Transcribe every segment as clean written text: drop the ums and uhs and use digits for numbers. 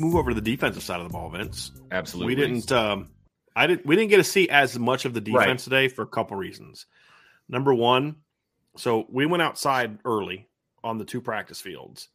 Move over to the defensive side of the ball, Vince. Absolutely. We didn't get to see as much of the defense today for a couple reasons. Number one, so we went outside early on the two practice fields,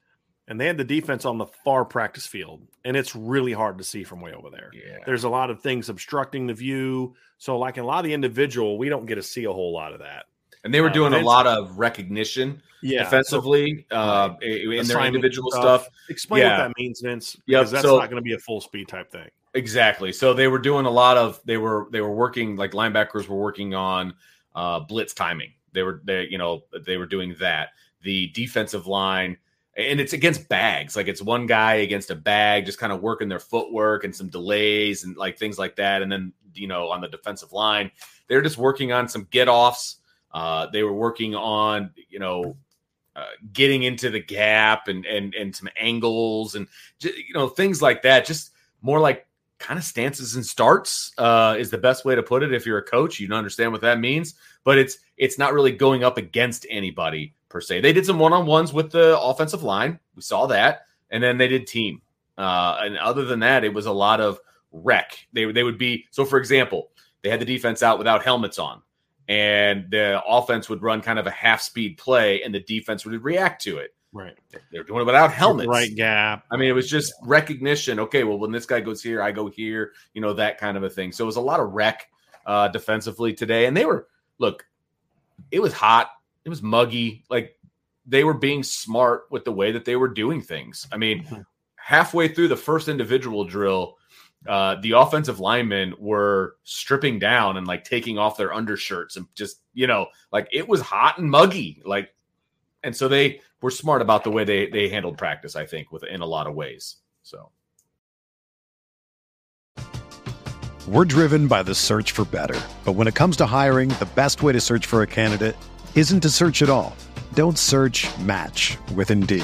and they had the defense on the far practice field, and it's really hard to see from way over there. Yeah. There's a lot of things obstructing the view. So like a lot of the individual, we don't get to see a whole lot of that. And they were doing a lot of recognition defensively in their individual stuff. Explain what that means, Vince, because that's not going to be a full speed type thing. Exactly. So they were doing a lot of they were working, like linebackers were working on blitz timing. They were doing that. The defensive line, and it's against bags. Like it's one guy against a bag, just kind of working their footwork and some delays and like things like that. And then, on the defensive line, they're just working on some get offs. They were working on, getting into the gap and some angles and, things like that. Just more like kind of stances and starts is the best way to put it. If you're a coach, you don't understand what that means, but it's not really going up against anybody per se. They did some one-on-ones with the offensive line. We saw that. And then they did team. And other than that, it was a lot of rec. They would be, so for example, they had the defense out without helmets on. And the offense would run kind of a half-speed play, and the defense would react to it. Right. They're doing it without helmets. Right gap. I mean, it was just recognition. Okay, well, when this guy goes here, I go here, that kind of a thing. So it was a lot of rec defensively today. And it was hot. It was muggy. Like, they were being smart with the way that they were doing things. I mean, halfway through the first individual drill, the offensive linemen were stripping down and like taking off their undershirts and just, like it was hot and muggy. Like, and so they were smart about the way they handled practice, I think, in a lot of ways. So. We're driven by the search for better, but when it comes to hiring, the best way to search for a candidate isn't to search at all. Don't search, match with Indeed.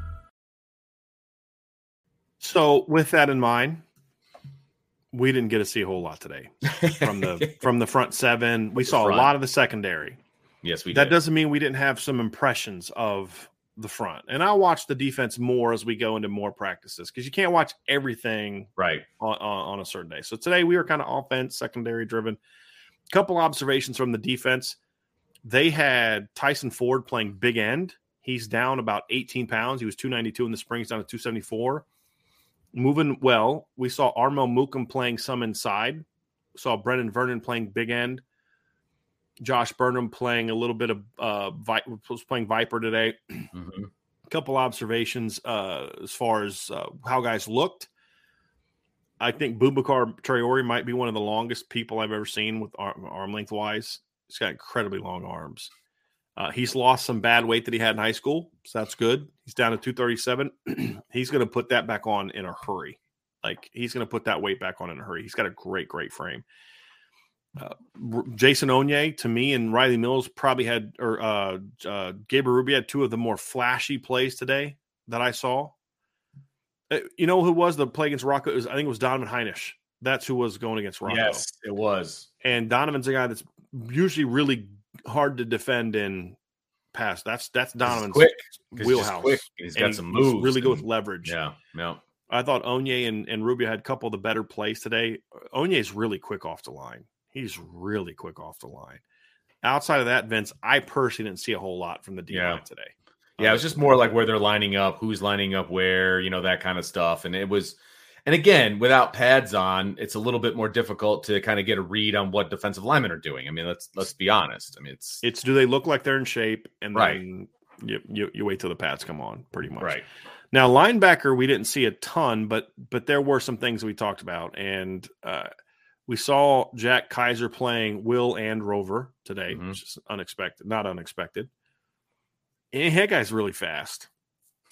So with that in mind, we didn't get to see a whole lot today from the front seven. We saw a lot of the secondary. Yes, we did. That doesn't mean we didn't have some impressions of the front. And I'll watch the defense more as we go into more practices because you can't watch everything right on a certain day. So today we were kind of offense, secondary driven. A couple observations from the defense. They had Tyson Ford playing big end. He's down about 18 pounds. He was 292 in the spring. He's down to 274. Moving well. We saw Armel Mookum playing some inside. We saw Brennan Vernon playing big end. Josh Burnham playing a little bit of was playing Viper today. Mm-hmm. A couple observations as far as how guys looked. I think Boubacar Traore might be one of the longest people I've ever seen with arm length wise. He's got incredibly long arms. He's lost some bad weight that he had in high school, so that's good. He's down to 237. He's going to put that back on in a hurry. Like, he's going to put that weight back on in a hurry. He's got a great, great frame. Jason Onye, to me, and Riley Mills probably had, or Gabriel Ruby had two of the more flashy plays today that I saw. You know who was the play against Rocco? I think it was Donovan Heinisch. That's who was going against Rocco. Yes, it was. And Donovan's a guy that's usually really hard to defend in pass. That's Donovan's wheelhouse. He's got some moves. Really good with leverage. Yeah. I thought Onye and Ruby had a couple of the better plays today. Onye is really quick off the line. He's really quick off the line. Outside of that, Vince, I personally didn't see a whole lot from the D-line today. Yeah, it was just more like where they're lining up, who's lining up where, that kind of stuff. And it was, and again, without pads on, it's a little bit more difficult to kind of get a read on what defensive linemen are doing. I mean, let's be honest. I mean, it's do they look like they're in shape? And then you wait till the pads come on, pretty much. Right. Now, linebacker, we didn't see a ton, but there were some things we talked about, and we saw Jack Kaiser playing Will and Rover today, which is unexpected. Not unexpected. And that guy's really fast.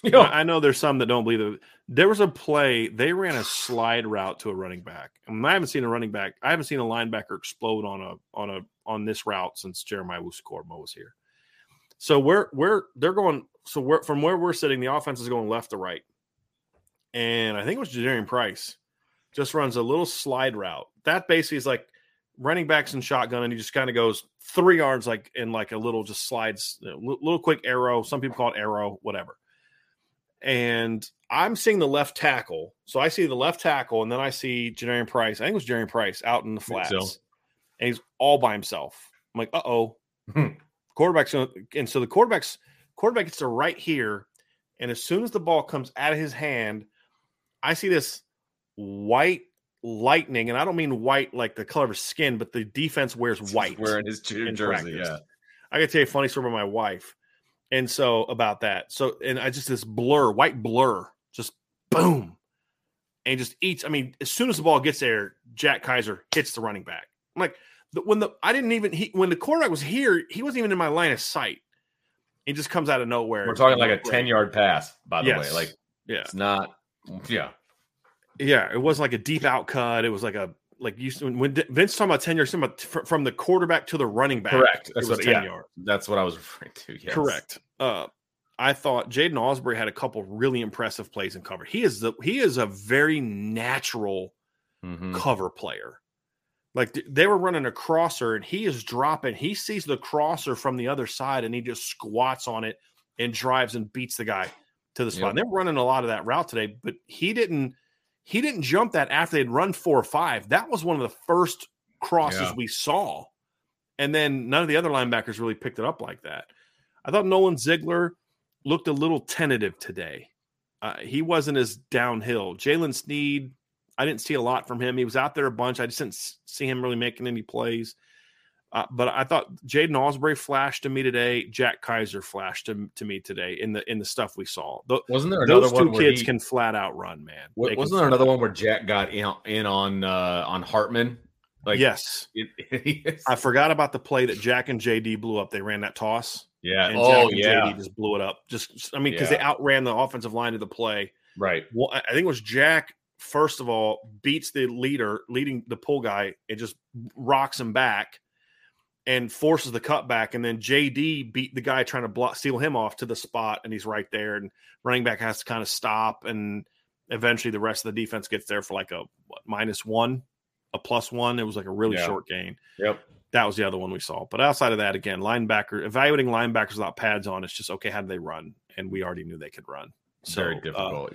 Yo. I know there's some that don't believe it. There was a play. They ran a slide route to a running back. I haven't seen a running back. I haven't seen a linebacker explode on this route since Jeremiah Wusu-Koroma was here. So from where we're sitting, the offense is going left to right. And I think it was Jadarian Price. Just runs a little slide route. That basically is like running backs in shotgun, and he just kind of goes 3 yards, like in like a little just slides, little quick arrow. Some people call it arrow, whatever. And I'm seeing the left tackle. So I see the left tackle, and then I see Jadarian Price. I think it was Jadarian Price out in the flats. So. And he's all by himself. I'm like, uh-oh. Quarterback's going to – and so the quarterback gets to right here, and as soon as the ball comes out of his hand, I see this – white lightning, and I don't mean white like the color of his skin, but the defense wears white. He's wearing his jersey, yeah. I got to tell you a funny story about my wife, and so about that. So, and I just this blur, white blur, just boom, and just eats. I mean, as soon as the ball gets there, Jack Kaiser hits the running back. I'm like, when the quarterback was here, he wasn't even in my line of sight. It just comes out of nowhere. We're talking like a 10-yard pass, by the way. Like, yeah, it's not, yeah. Yeah, it wasn't like a deep out cut. It was like a when Vince talking about 10 yards, talking about from the quarterback to the running back. Correct. That's what 10 yards. That's what I was referring to. Yes. Correct. I thought Jaden Osbury had a couple really impressive plays in cover. He is a very natural cover player. Like they were running a crosser and he is dropping. He sees the crosser from the other side and he just squats on it and drives and beats the guy to the spot. Yep. They were running a lot of that route today, but he didn't jump that after they'd run 4 or 5. That was one of the first crosses we saw. And then none of the other linebackers really picked it up like that. I thought Nolan Ziegler looked a little tentative today. He wasn't as downhill. Jalen Sneed, I didn't see a lot from him. He was out there a bunch. I just didn't see him really making any plays. But I thought Jaden Osbury flashed to me today. Jack Kaiser flashed to me today in the stuff we saw. Wasn't there another one? Those two kids can flat out run, man. Wasn't there another one where Jack got in on Hartman? Yes. I forgot about the play that Jack and JD blew up. They ran that toss. Yeah. And Jack and JD just blew it up. Because they outran the offensive line to the play. Right. Well, I think it was Jack. First of all, beats the leading the pull guy, and just rocks him back and forces the cutback. And then JD beat the guy trying to seal him off to the spot, and he's right there. And running back has to kind of stop, and eventually the rest of the defense gets there for like -1, a +1. It was like a really short gain. Yep, that was the other one we saw. But outside of that, again, evaluating linebackers without pads on, it's just okay. How do they run? And we already knew they could run. So, very difficult.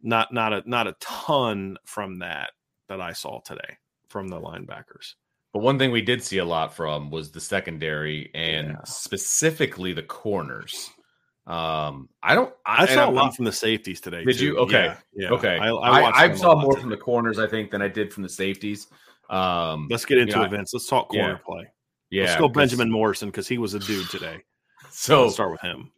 Not a ton from that I saw today from the linebackers. But one thing we did see a lot from was the secondary and specifically the corners. I saw a lot from the safeties today. Did you? Okay. Yeah. Okay. I saw more from the corners, I think, than I did from the safeties. Let's get into events. Let's talk corner play. Yeah. Let's go Benjamin Morrison, because he was a dude today. So let's start with him.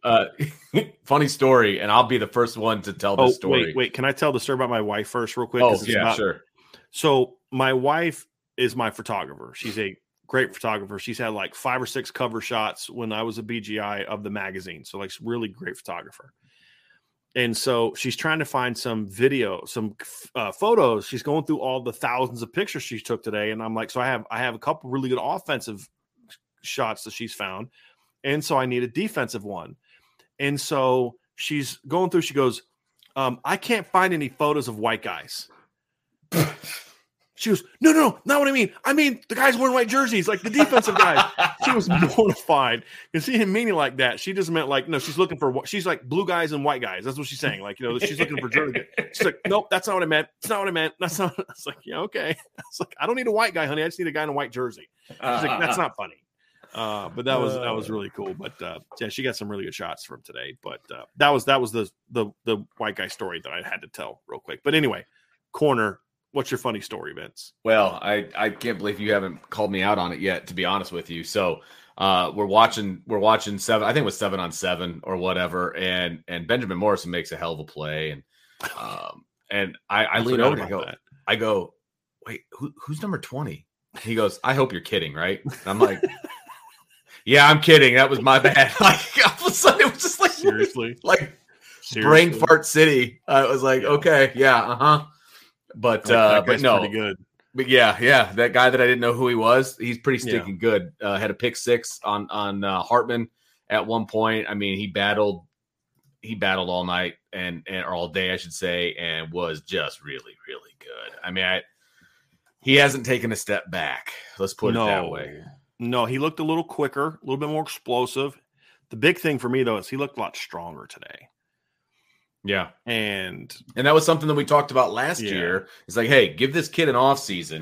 Funny story, and I'll be the first one to tell the story. Wait, can I tell the story about my wife first real quick? Sure. So my wife is my photographer. She's a great photographer. She's had like 5 or 6 cover shots when I was a BGI of the magazine. So like really great photographer. And so she's trying to find some video, some photos. She's going through all the thousands of pictures she took today. And I'm like, so I have a couple really good offensive shots that she's found. And so I need a defensive one. And so she's going through, she goes, I can't find any photos of white guys. She goes, no, not what I mean. I mean, the guys wearing white jerseys, like the defensive guys. She was mortified because she didn't mean it like that. She just meant like, no, she's looking for, she's like blue guys and white guys. That's what she's saying. Like, she's looking for jerseys. She's like, nope, that's not what I meant. It's not what I meant. That's not. I was like, yeah, okay. I was like, I don't need a white guy, honey. I just need a guy in a white jersey. She's like, that's not funny. But that was really cool. But she got some really good shots from today. But that was the white guy story that I had to tell real quick. But anyway, corner. What's your funny story, Vince? Well, I can't believe you haven't called me out on it yet, to be honest with you. So we're watching 7. I think it was 7-on-7 or whatever. And Benjamin Morrison makes a hell of a play. And I lean over and I go, wait, who's number 20? He goes, I hope you're kidding, right? And I'm like, yeah, I'm kidding. That was my bad. Like, all of a sudden, it was just like, seriously, like brain fart city. I was like, okay, yeah, uh-huh. But no, pretty good. But yeah, that guy that I didn't know who he was, he's pretty stinking good. Had a pick-6 on Hartman at one point. I mean, he battled all night or all day, I should say, and was just really, really good. I mean, he hasn't taken a step back. Let's put it that way. No, he looked a little quicker, a little bit more explosive. The big thing for me, though, is he looked a lot stronger today. Yeah. And that was something that we talked about last year. It's like, hey, give this kid an offseason,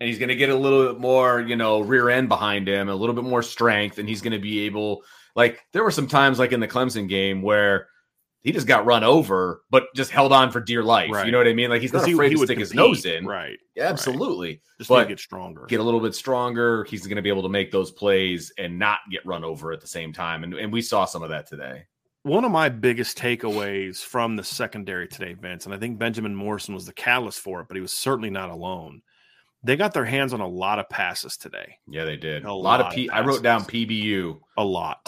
and he's going to get a little bit more, rear end behind him, a little bit more strength, and he's going to be able – like, there were some times, like in the Clemson game, where he just got run over but just held on for dear life. Right. You know what I mean? Like, he's not afraid to stick his nose in. Right. Yeah, absolutely. Right. Just need to get stronger. Get a little bit stronger. He's going to be able to make those plays and not get run over at the same time. And we saw some of that today. One of my biggest takeaways from the secondary today, Vince, and I think Benjamin Morrison was the catalyst for it, but he was certainly not alone. They got their hands on a lot of passes today. Yeah, they did. A lot of I wrote down PBU. A lot.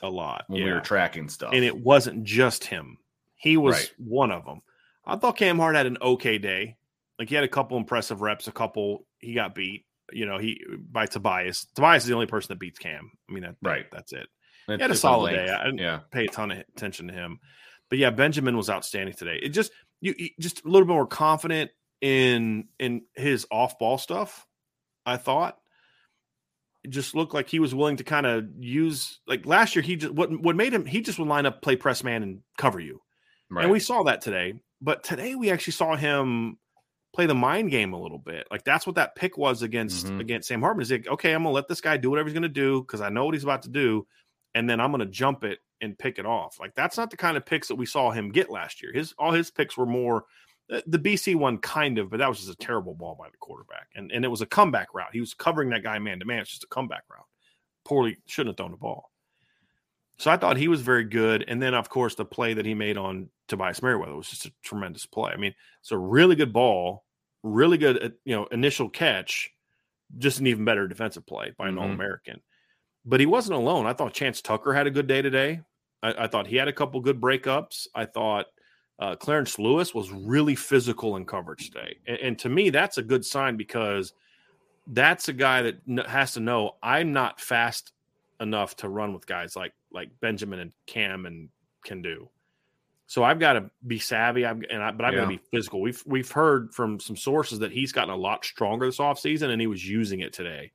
When we were tracking stuff. And it wasn't just him. He was one of them. I thought Cam Hart had an okay day. Like, he had a couple impressive reps, he got beat, by Tobias. Tobias is the only person that beats Cam. I mean, that's it. He had a solid day. I didn't pay a ton of attention to him. But, yeah, Benjamin was outstanding today. It just – just a little bit more confident in his off-ball stuff, I thought. It just looked like he was willing to kind of use – like last year, what made him – he just would line up, play press man, and cover you. Right. And we saw that today. But today we actually saw him play the mind game a little bit. Like, that's what that pick was against Sam Hartman. He's like, okay, I'm going to let this guy do whatever he's going to do because I know what he's about to do. And then I'm going to jump it and pick it off. Like, that's not the kind of picks that we saw him get last year. All his picks were more – The BC one kind of, but that was just a terrible ball by the quarterback. And it was a comeback route. He was covering that guy man-to-man. It's just a comeback route. Poorly, shouldn't have thrown the ball. So I thought he was very good. And then, of course, the play that he made on Tobias Merriweather was just a tremendous play. I mean, it's a really good ball, really good, initial catch, just an even better defensive play by an All-American. But he wasn't alone. I thought Chance Tucker had a good day today. I thought he had a couple good breakups. I thought Clarence Lewis was really physical in coverage today. And to me, that's a good sign because that's a guy that has to know I'm not fast enough to run with guys like Benjamin and Cam and can do. So I've got to be savvy, but I've got to be physical. We've heard from some sources that he's gotten a lot stronger this offseason, and he was using it today,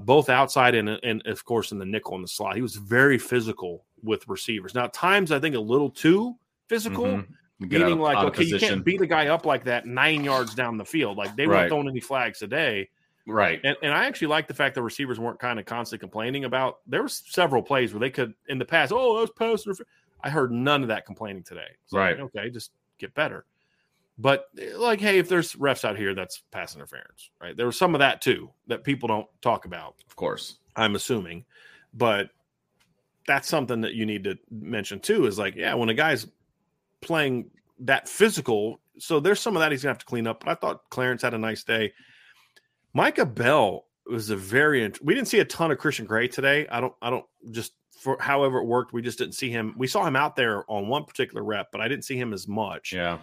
both outside and, of course, in the nickel and the slot. He was very physical with receivers. Now, at times, I think a little too physical, meaning like, okay, you can't beat a guy up like that 9 yards down the field. Like, they weren't throwing any flags today. Right. And I actually like the fact that receivers weren't kind of constantly complaining about – there were several plays where they could, in the past, oh, that was pass interference. I heard none of that complaining today. So right. Like, okay, just get better. But, like, hey, if there's refs out here, that's pass interference, right? There was some of that, too, that people don't talk about. Of course. I'm assuming. But that's something that you need to mention, too, is like, yeah, when a guy's playing that physical, so there's some of that he's going to have to clean up. But I thought Clarence had a nice day. Micah Bell was we didn't see a ton of Christian Gray today. I don't just for however it worked. We just didn't see him. We saw him out there on one particular rep, but I didn't see him as much. Yeah.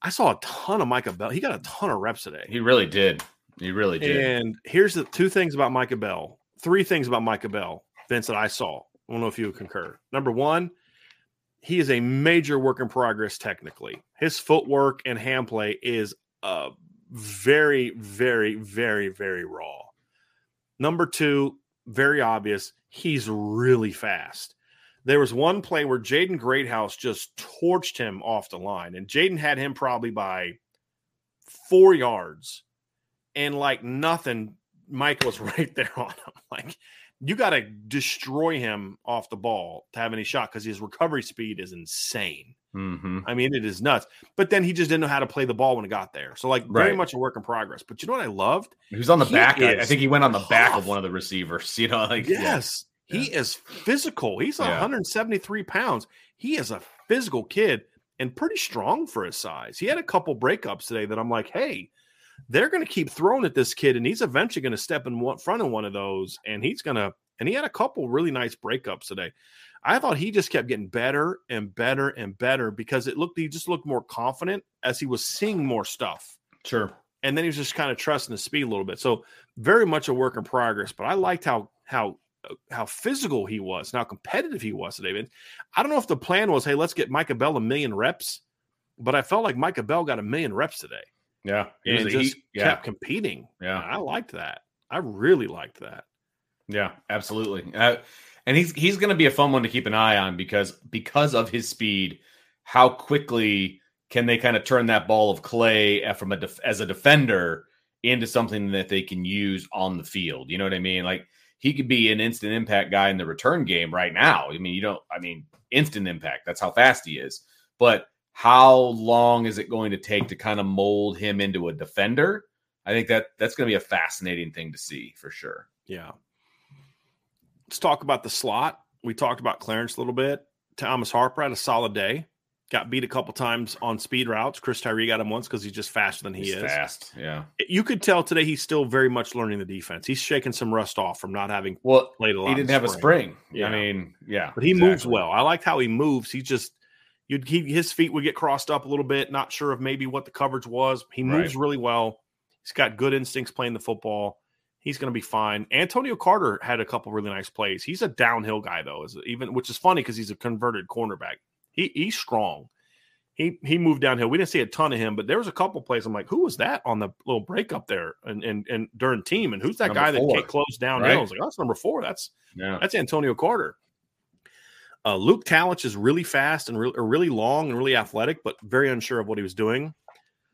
I saw a ton of Micah Bell. He got a ton of reps today. He really did. And here's the three things about Micah Bell, Vince, that I saw. I don't know if you would concur. Number one, he is a major work in progress technically. His footwork and hand play is very, very, very, very raw. Number two, very obvious, he's really fast. There was one play where Jaden Greathouse just torched him off the line, and Jaden had him probably by 4 yards. And like nothing, Mike was right there on him. Like, you got to destroy him off the ball to have any shot because his recovery speed is insane. Mm-hmm. I mean, it is nuts. But then he just didn't know how to play the ball when it got there. So, like, very much a work in progress. But you know what I loved? He was on the back. I think he went on the back of one of the receivers. You know, like he is physical. He's 173 pounds. He is a physical kid and pretty strong for his size. He had a couple breakups today that I'm like, hey, they're going to keep throwing at this kid, and he's eventually going to step in front of one of those, and he's going to. And he had a couple really nice breakups today. I thought he just kept getting better and better and better because he just looked more confident as he was seeing more stuff. Sure. And then he was just kind of trusting his speed a little bit. So very much a work in progress, but I liked how physical he was and how competitive he was today. And I don't know if the plan was, hey, let's get Micah Bell 1,000,000 reps, but I felt like Micah Bell got 1,000,000 reps today. Yeah. And just kept competing. Yeah. And I liked that. I really liked that. Yeah, absolutely. And he's going to be a fun one to keep an eye on because of his speed, how quickly can they kind of turn that ball of clay from as a defender into something that they can use on the field? You know what I mean? Like, he could be an instant impact guy in the return game right now. I mean, instant impact. That's how fast he is. But how long is it going to take to kind of mold him into a defender? I think that's going to be a fascinating thing to see for sure. Yeah. Let's talk about the slot. We talked about Clarence a little bit. Thomas Harper had a solid day. Got beat a couple times on speed routes. Chris Tyree got him once because he's just faster than he is. Fast, yeah. You could tell today he's still very much learning the defense. He's shaking some rust off from not having played a lot. He didn't have a spring. Yeah. I mean, yeah. But he moves well. I liked how he moves. He just – his feet would get crossed up a little bit, not sure of maybe what the coverage was. He moves really well. He's got good instincts playing the football. He's going to be fine. Antonio Carter had a couple really nice plays. He's a downhill guy, though, which is funny because he's a converted cornerback. He's strong. He moved downhill. We didn't see a ton of him, but there was a couple plays. I'm like, who was that on the little breakup there and during team? And who's that number guy four, that closed downhill? Right? I was like, that's number four. That's Antonio Carter. Luke Talich is really fast and really long and really athletic, but very unsure of what he was doing.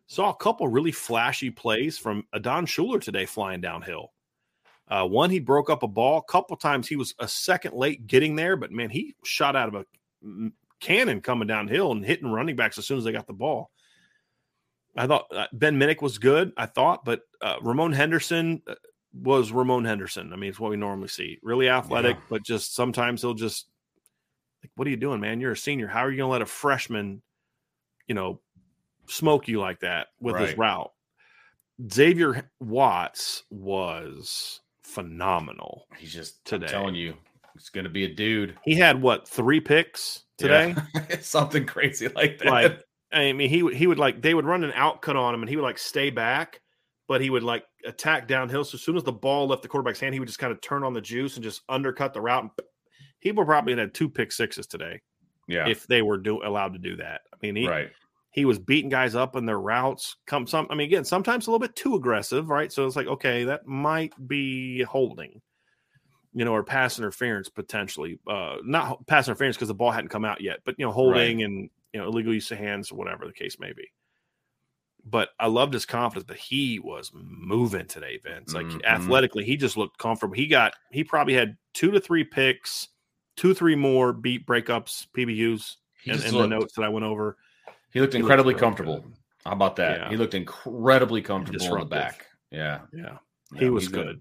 Saw a couple really flashy plays from Adon Shuler today flying downhill. One, he broke up a ball. A couple times he was a second late getting there, but, man, he shot out of a cannon coming downhill and hitting running backs as soon as they got the ball. I thought Ben Minnick was good, I thought, but Ramon Henderson was Ramon Henderson. I mean, it's what we normally see. Really athletic, but just sometimes he'll just like, what are you doing, man? You're a senior. How are you going to let a freshman, you know, smoke you like that with his route? Xavier Watts was phenomenal. He's just today. I'm telling you, it's going to be a dude. He had what, 3 picks today? Yeah. Something crazy like that. Like, I mean, he would like, they would run an out cut on him and he would like stay back, but he would like attack downhill. So as soon as the ball left the quarterback's hand, he would just kind of turn on the juice and just undercut the route. He would probably have had 2 pick sixes today. Yeah. If they were allowed to do that. I mean, he was beating guys up in their routes. I mean, again, sometimes a little bit too aggressive, right? So it's like, okay, that might be holding, you know, or pass interference potentially. Not pass interference because the ball hadn't come out yet, but, you know, holding and, you know, illegal use of hands or whatever the case may be. But I loved his confidence, but he was moving today, Vince. Like athletically, he just looked comfortable. He probably had 2 to 3 picks, 2-3 more beat breakups, PBUs, and the notes that I went over. He looked incredibly comfortable. Good. How about that? Yeah. He looked incredibly comfortable on the back. Yeah. He was good.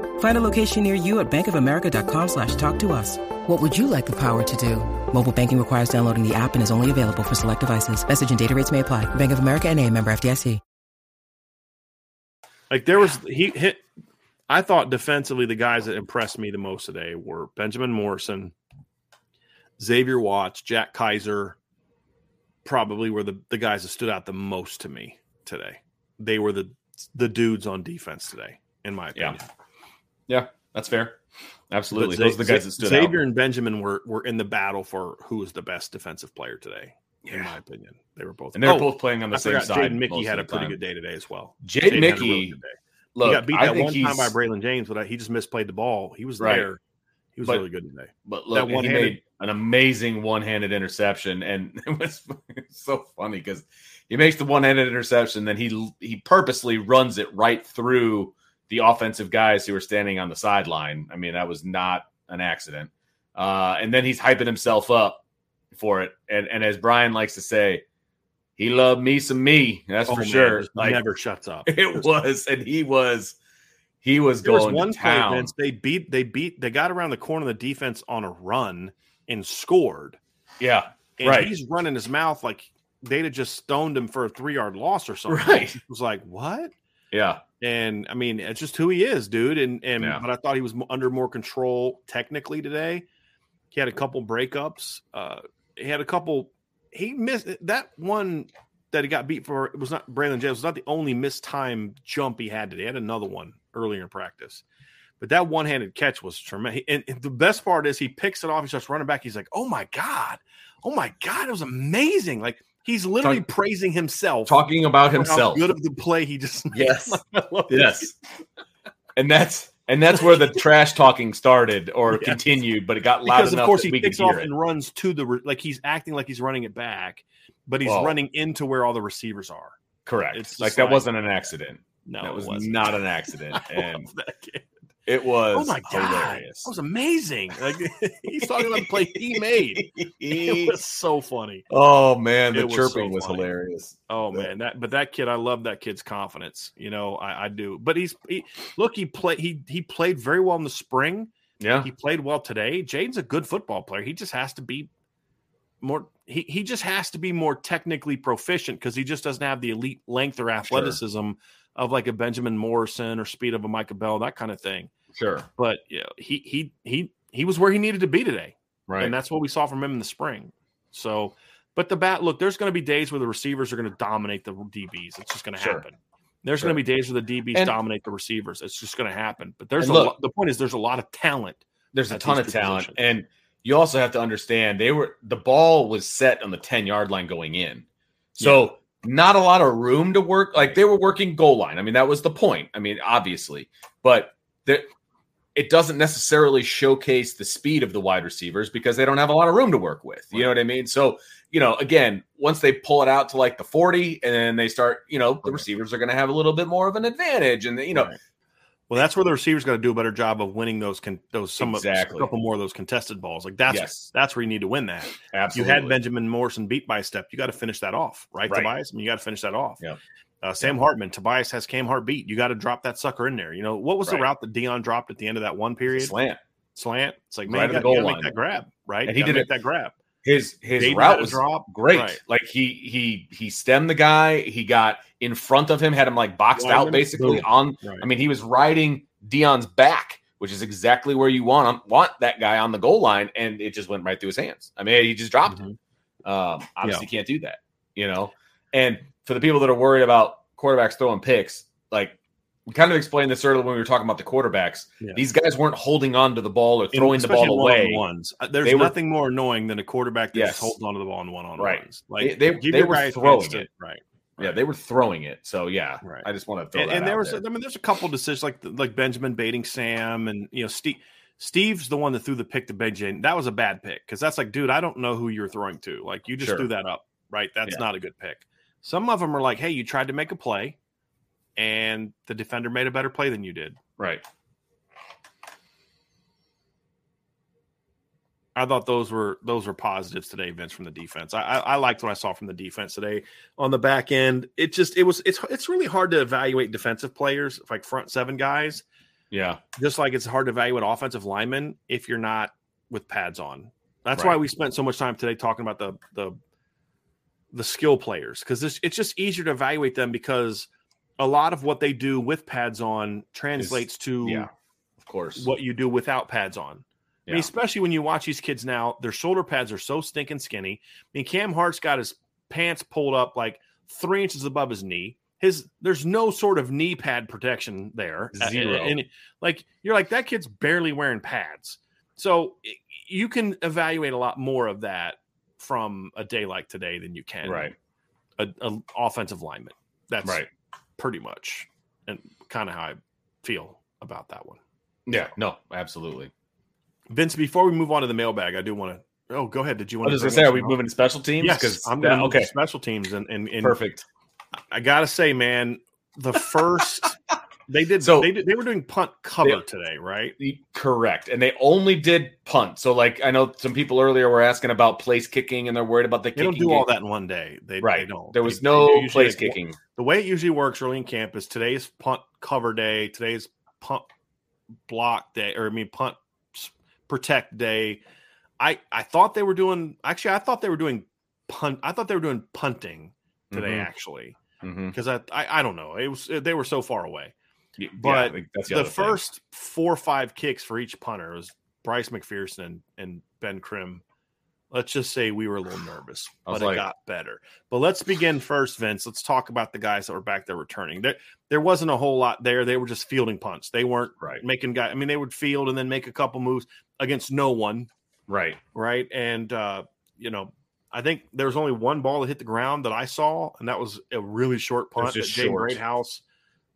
Find a location near you at bankofamerica.com/talktous. What would you like the power to do? Mobile banking requires downloading the app and is only available for select devices. Message and data rates may apply. Bank of America NA, member FDIC. Like there was, I thought defensively the guys that impressed me the most today were Benjamin Morrison, Xavier Watts, Jack Kaiser, probably were the guys that stood out the most to me today. They were the dudes on defense today, in my opinion. Yeah, that's fair. Absolutely. Those are the guys that stood out. Xavier and Benjamin were in the battle for who was the best defensive player today, in my opinion. They were both. And they were both playing on the same side. Jaden Mickey had a pretty good day today as well. Jaden Mickey. Really look, he got beat that one time by Braylon James, but he just misplayed the ball. He was there. He was really good today. But look, he made an amazing one-handed interception, and it was so funny because he makes the one-handed interception, then he purposely runs it right through the offensive guys who were standing on the sideline. I mean, that was not an accident. And then he's hyping himself up for it. And as Brian likes to say, he loved me some me. That's for sure. Like, never shuts up. It was, and he was there going was one to town. Play, they got around the corner of the defense on a run and scored. Yeah, and he's running his mouth like they'd have just stoned him for a 3-yard loss or something. Right. It was like, what? Yeah. And, I mean, it's just who he is, dude. But I thought he was under more control technically today. He had a couple breakups. He missed – that one that he got beat for – it was not Braylon James. It was not the only missed time jump he had today. He had another one earlier in practice. But that one-handed catch was tremendous. And the best part is he picks it off. He starts running back. He's like, oh, my God. It was amazing. Like – he's literally praising himself. Talking about himself. How good of the play he just made. Yes. And that's where the trash talking started or continued, but it got loud enough. Because, of course, he picks off and runs to the – like he's acting like he's running it back, but he's running into where all the receivers are. Correct. It's like that wasn't an accident. No, that was not an accident. And that kid. It was hilarious. That was amazing. Like, he's talking about the play he made. It was so funny. Oh, man, the chirping was hilarious. Oh, man, that kid, I love that kid's confidence. You know, I do. But he played very well in the spring. Yeah. He played well today. Jaden's a good football player. He just has to be more – he just has to be more technically proficient because he just doesn't have the elite length or athleticism of like a Benjamin Morrison or speed of a Micah Bell, that kind of thing. Sure. But you know, he he was where he needed to be today. Right. And that's what we saw from him in the spring. So, but the bat, look, there's going to be days where the receivers are going to dominate the DBs. It's just going to happen. There's going to be days where the DBs dominate the receivers. It's just going to happen. But there's the point is there's a lot of talent. There's a ton of talent. Positions. And you also have to understand the ball was set on the 10-yard line going in. So not a lot of room to work. Like they were working goal line. I mean, that was the point. I mean, obviously, but it doesn't necessarily showcase the speed of the wide receivers because they don't have a lot of room to work with. You know what I mean? So, you know, again, once they pull it out to like the 40 and then they start, you know, the receivers are going to have a little bit more of an advantage. And, you know, well, that's where the receiver's got to do a better job of winning a couple more of those contested balls. Like that's where you need to win that. Absolutely. You had Benjamin Morrison beat by a step. You got to finish that off, right, Tobias? I mean, you got to finish that off. Yeah. Sam Hartman, Tobias has Cam Hart beat. You got to drop that sucker in there. You know, what was the route that Deion dropped at the end of that one period? Slant. It's like, man, you got to make that grab, right? And he did make that grab. His route was great. Right. Like he stemmed the guy. He got in front of him, had him like boxed out basically. I mean, he was riding Deion's back, which is exactly where you want that guy on the goal line, and it just went right through his hands. I mean, he just dropped him. Obviously, can't do that, you know. And for the people that are worried about quarterbacks throwing picks, like we kind of explained this earlier when we were talking about the quarterbacks. Yeah. These guys weren't holding on to the ball or throwing the ball away. There's nothing more annoying than a quarterback that just holds on to the ball in one-on-ones. Like they were throwing it. Yeah, they were throwing it. So I just want to throw that. And there was, I mean, there's a couple of decisions like Benjamin baiting Sam, and you know, Steve's the one that threw the pick to Benjamin. That was a bad pick because that's like, dude, I don't know who you're throwing to. Like you just threw that up, right? That's not a good pick. Some of them are like, hey, you tried to make a play, and the defender made a better play than you did. Right. I thought those were positives today, Vince, from the defense. I liked what I saw from the defense today. On the back end, it's really hard to evaluate defensive players, like front seven guys. Yeah. Just like it's hard to evaluate offensive linemen if you're not with pads on. That's why we spent so much time today talking about the skill players, because it's just easier to evaluate them because a lot of what they do with pads on translates to, of course, what you do without pads on. Yeah. I mean, especially when you watch these kids now, their shoulder pads are so stinking skinny. I mean, Cam Hart's got his pants pulled up like 3 inches above his knee. There's no sort of knee pad protection there. Zero. And like you're like, that kid's barely wearing pads. So you can evaluate a lot more of that from a day like today than you can an offensive lineman. That's pretty much and kind of how I feel about that one. Yeah, no, absolutely. Vince, before we move on to the mailbag, I do want to – oh, go ahead. Did you want to – I was going to say, are we moving to special teams? Yes, I'm going to move to special teams. And perfect. I got to say, man, the first – they were doing punt cover today, right? Correct. And they only did punt. So, like, I know some people earlier were asking about place kicking, and they're worried about the kicking. They don't do all that in one day. They don't. There was no place kicking. The way it usually works early in camp is today's punt cover day, today's punt block day, punt protect day. I thought they were doing punting today, actually, because I don't know. It was, they were so far away, but the first 4 or 5 kicks for each punter was Bryce McPherson and Ben Krim. Let's just say we were a little nervous, but it got better. But let's begin first, Vince. Let's talk about the guys that were back there returning. There wasn't a whole lot there. They were just fielding punts. They weren't making guys. I mean, they would field and then make a couple moves against no one. Right. And, I think there was only one ball that hit the ground that I saw, and that was a really short punt. That Jay Greathouse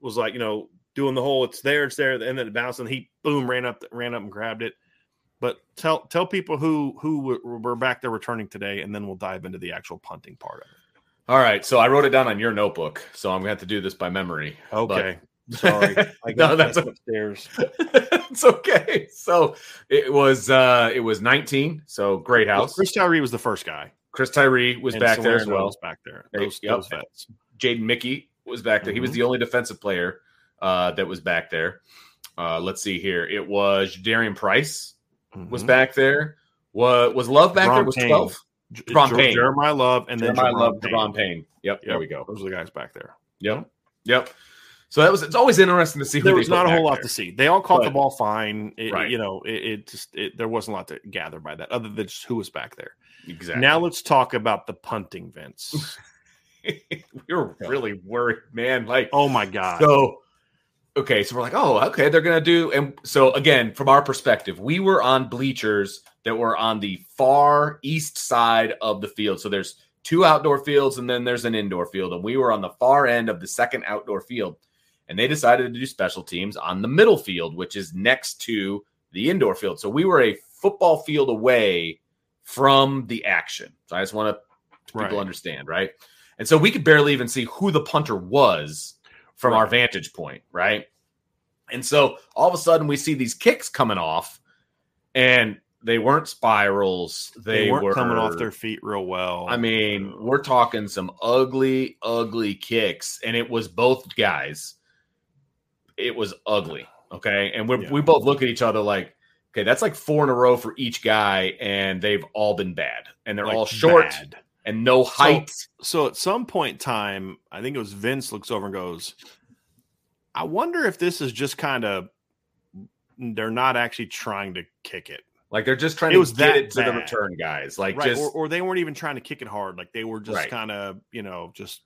was like, doing the whole it's there, and then it bounced, and he, boom, ran up and grabbed it. But tell people who were back there returning today, and then we'll dive into the actual punting part of it. All right. So I wrote it down on your notebook, so I'm going to have to do this by memory. Okay. Sorry. I got that's upstairs. It's okay. So it was 19. So great house. Chris Tyree was the first guy. Chris Tyree was back there as well. Those vets. Jaden Mickey was back there. Mm-hmm. He was the only defensive player that was back there. Let's see here. It was Jadarian Price. Was back there. Was Love back there? Was 12? Deron Payne. Jeremiah Love and then Deron Payne. Yep, there we go. Those are the guys back there. Yep. So that was, it's always interesting to see. There was not a whole lot to see. They all caught the ball fine. There wasn't a lot to gather by that, other than just who was back there. Exactly. Now let's talk about the punting, Vince. We were really worried, man. Like, oh my god. So we're like, oh, okay, they're gonna do. And so again, from our perspective, we were on bleachers that were on the far east side of the field. So there's two outdoor fields, and then there's an indoor field, and we were on the far end of the second outdoor field. And they decided to do special teams on the middle field, which is next to the indoor field. So we were a football field away from the action. So I just want to people understand, right? And so we could barely even see who the punter was from our vantage point, right? And so all of a sudden we see these kicks coming off, and they weren't spirals. They weren't coming off their feet real well. I mean, we're talking some ugly, ugly kicks, and it was both guys. It was ugly, okay? And we both look at each other like, okay, that's like four in a row for each guy, and they've all been bad. And they're like all short and no height. So at some point in time, I think it was Vince looks over and goes, I wonder if this is just kind of they're not actually trying to kick it. Like they're just trying to get it to the return guys. Like or they weren't even trying to kick it hard. Like they were just kind of, just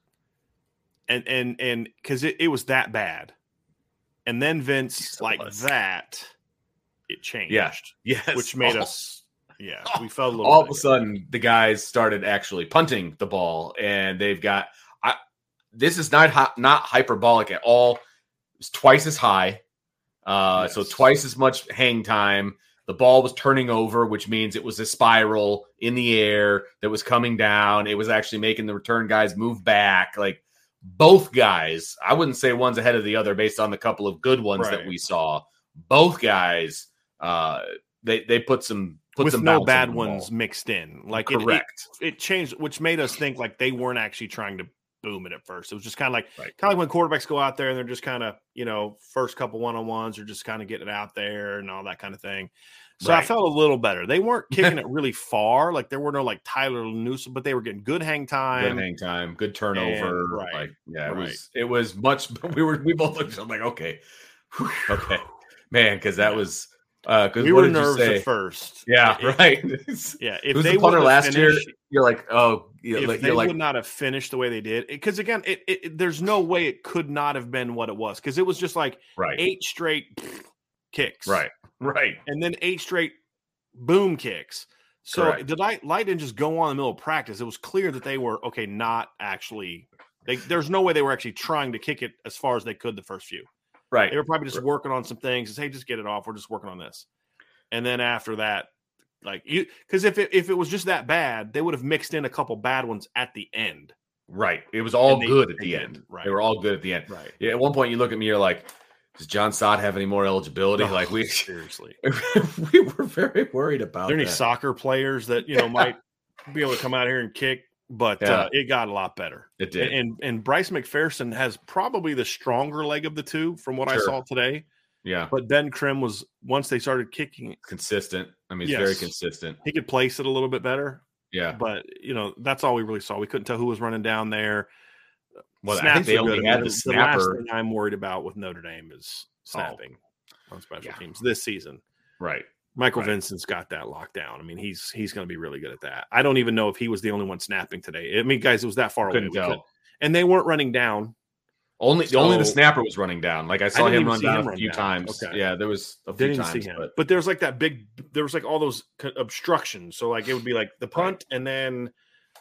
and because it was that bad. And then Vince, it changed. Yeah. Yes. Which made us, we felt a little all of a sudden, the guys started actually punting the ball, and they've got this is not hyperbolic at all. It's twice as high. So twice as much hang time. The ball was turning over, which means it was a spiral in the air that was coming down. It was actually making the return guys move back. Like both guys, I wouldn't say one's ahead of the other based on the couple of good ones that we saw. Both guys, they put some with no bad ones mixed in. Like it changed, which made us think like they weren't actually trying to boom it at first. It was just kind of like when quarterbacks go out there and they're just kind of first couple one on ones are just kind of getting it out there and all that kind of thing. So I felt a little better. They weren't kicking it really far. Like there were no like Tyler Newsom, but they were getting good hang time, good turnover. And, it was much. We both looked. I'm like okay, man, because that was. We were nervous at first. Yeah, right. Yeah, if they were last year, you're like, oh, if they would not have finished the way they did, because again, there's no way it could not have been what it was, because it was just like 8 straight kicks, right, and then 8 straight boom kicks. So light didn't just go on in the middle of practice. It was clear that they were not actually. There's no way they were actually trying to kick it as far as they could the first few. Right. They were probably just working on some things. Hey, just get it off. We're just working on this. And then after that, because if it was just that bad, they would have mixed in a couple bad ones at the end. Right. It was all good at the end. Right. They were all good at the end. Right. Yeah. At one point, you look at me, you're like, does John Sott have any more eligibility? No, like seriously, we were very worried about. Are there any soccer players that might be able to come out here and kick? But it got a lot better. It did. And Bryce McPherson has probably the stronger leg of the two from what I saw today. Yeah. But Ben Krim was, once they started kicking, consistent. I mean, he's very consistent. He could place it a little bit better. Yeah. But, that's all we really saw. We couldn't tell who was running down there. Well, snaps I think they only had the snapper. The last thing I'm worried about with Notre Dame is snapping on special teams this season. Right. Michael Vincent's got that locked down. I mean, he's going to be really good at that. I don't even know if he was the only one snapping today. I mean, guys, it was that far away. And they weren't running down. Only the snapper was running down. Like I saw him run down a few times. Okay. Yeah, there was a few times. But there's like that big. There was like all those obstructions. So like it would be like the punt, and then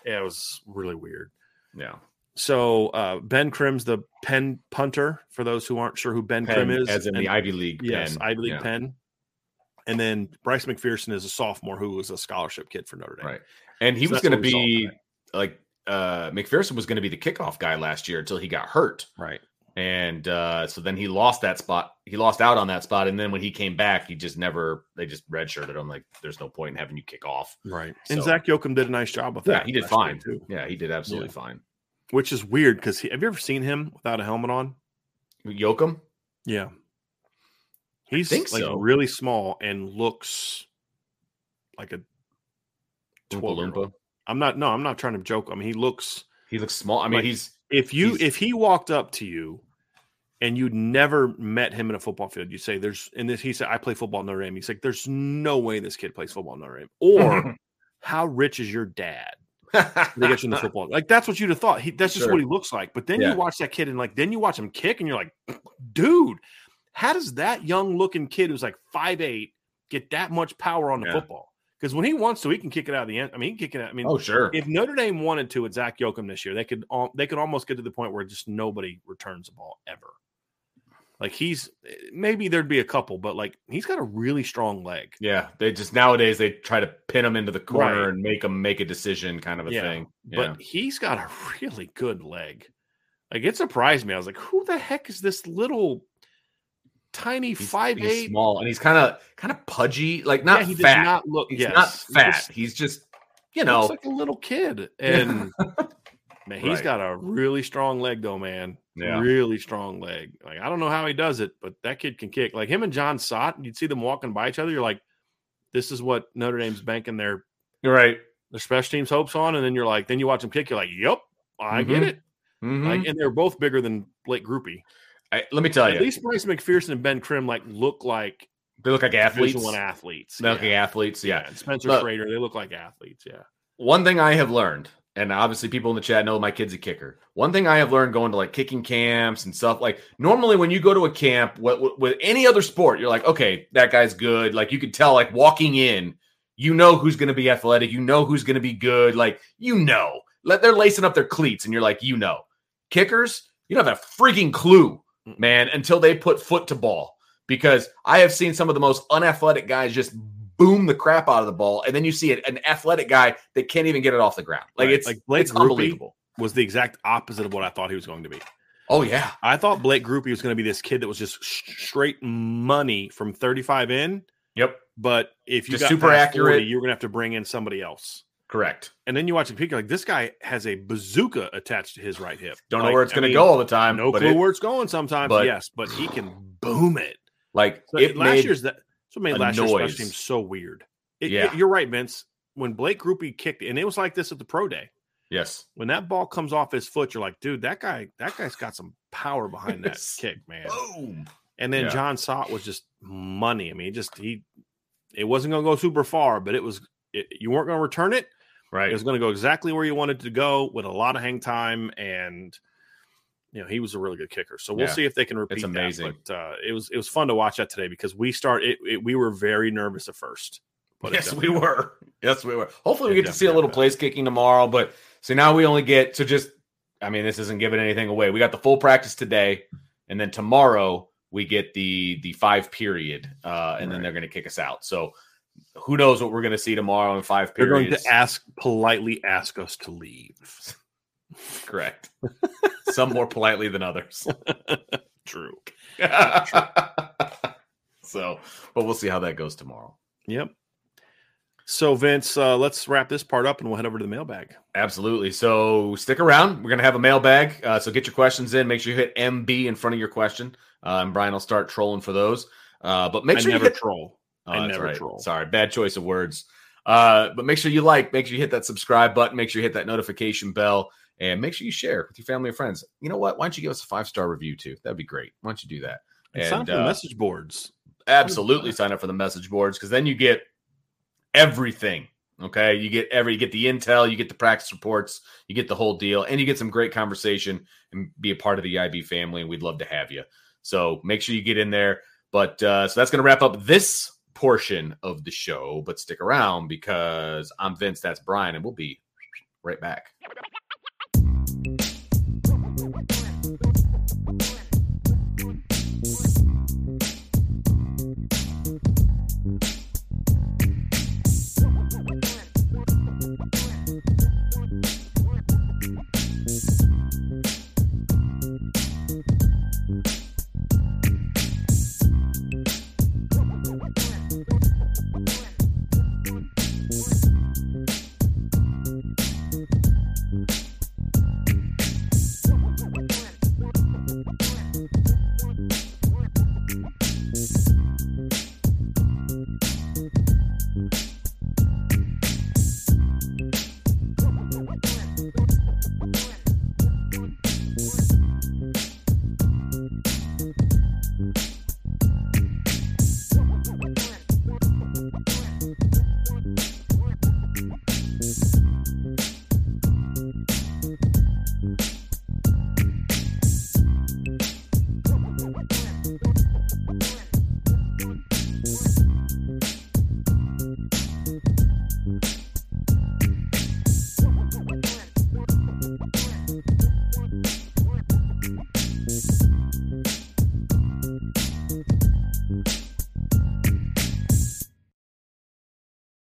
it was really weird. Yeah. So Ben Krim's the Penn punter. For those who aren't sure who Ben Krim is, as in the Ivy League. Yes, Ivy League Penn. And then Bryce McPherson is a sophomore who was a scholarship kid for Notre Dame. Right. And he was going to be like McPherson was going to be the kickoff guy last year until he got hurt. Right. And so then he lost that spot. He lost out on that spot. And then when he came back, they just redshirted him. Like there's no point in having you kick off. Right. So, and Zach Yocum did a nice job with that. Yeah, he did fine too. Yeah, he did absolutely fine. Which is weird because have you ever seen him without a helmet on? Yocum? Yeah. He's really small and looks like a 12-year-old. I'm not trying to joke. I mean, he looks small. I mean, if he walked up to you and you'd never met him in a football field, you say there's, and this, he said, I play football in Notre Dame. He's like, there's no way this kid plays football in Notre Dame. Or how rich is your dad? They get you in the football. Like, that's what you'd have thought. That's just what he looks like. But then you watch that kid, and like, then you watch him kick, and you're like, dude, how does that young looking kid who's like 5'8" get that much power on the football? Because when he wants to, he can kick it out of the end. I mean, he can kick it out. I mean, if Notre Dame wanted to with Zach Yocum this year, they could almost get to the point where just nobody returns the ball ever. Like, he's maybe there'd be a couple, but like, he's got a really strong leg. Yeah, they just nowadays they try to pin him into the corner and make him make a decision, kind of a thing. Yeah. But he's got a really good leg. Like, it surprised me. I was like, who the heck is this little tiny 5'8"? Small, and he's kind of pudgy. Like, not he fat. Does not look. He's not fat. He's just, you know, looks like a little kid. And man, he's got a really strong leg, though, man. Yeah. Really strong leg. Like, I don't know how he does it, but that kid can kick. Like, him and John Sott, you'd see them walking by each other. You're like, this is what Notre Dame's banking their special teams hopes on. And then you're like, then you watch them kick. You're like, yep, I get it. Mm-hmm. Like, and they're both bigger than Blake Grupe. Let me tell you, at least Bryce McPherson and Ben Krim look like athletes. And Spencer Schrader, they look like athletes. Yeah. One thing I have learned. And obviously people in the chat know my kid's a kicker. One thing I have learned going to like kicking camps and stuff, like normally when you go to a camp with any other sport, you're like, okay, that guy's good. Like you could tell like walking in, you know who's going to be athletic. You know who's going to be good. Like, they're lacing up their cleats and you're like, kickers, you don't have a freaking clue, man, until they put foot to ball. Because I have seen some of the most unathletic guys just boom the crap out of the ball, and then you see an athletic guy that can't even get it off the ground. Like it's like Blake Grupe unbelievable. Was the exact opposite of what I thought he was going to be. Oh yeah, I thought Blake Grupe was going to be this kid that was just straight money from 35 in. Yep. But if you just got super accurate, 40, you're going to have to bring in somebody else. Correct. And then you watch the peak, you're like, this guy has a bazooka attached to his right hip. Don't know where it's going to go all the time. No clue where it's going sometimes. But he can boom it. Like so it last year's that. So made last year's special team so weird. You're right, Vince. When Blake Grupe kicked, and it was like this at the pro day. Yes. When that ball comes off his foot, you're like, dude, that guy's got some power behind that kick, man. Boom. And then John Sott was just money. I mean, it wasn't going to go super far, but you weren't going to return it. Right. It was going to go exactly where you wanted to go with a lot of hang time, and he was a really good kicker. So we'll see if they can repeat that. But it was fun to watch that today because we were very nervous at first. But yes, we were. Hopefully we get to see a little place kicking tomorrow. But so now we only get to this isn't giving anything away. We got the full practice today, and then tomorrow we get the 5 period, and then they're going to kick us out. So who knows what we're going to see tomorrow in 5 periods? They're going to politely ask us to leave. Correct. Some more politely than others. True. So, but we'll see how that goes tomorrow. Yep. So, Vince, let's wrap this part up and we'll head over to the mailbag. Absolutely. So, stick around. We're going to have a mailbag. So, get your questions in. Make sure you hit MB in front of your question. And Brian will start trolling for those. But make sure you never troll. I never troll. Sorry. Bad choice of words. But make sure you make sure you hit that subscribe button. Make sure you hit that notification bell. And make sure you share with your family and friends. You know what? Why don't you give us a 5-star review too? That'd be great. Why don't you do that? And sign up for the message boards. Absolutely, sign up for the message boards because then you get everything. Okay, you get the intel, you get the practice reports, you get the whole deal, and you get some great conversation and be a part of the IB family. And we'd love to have you. So make sure you get in there. But so that's going to wrap up this portion of the show. But stick around because I'm Vince. That's Brian, and we'll be right back. What?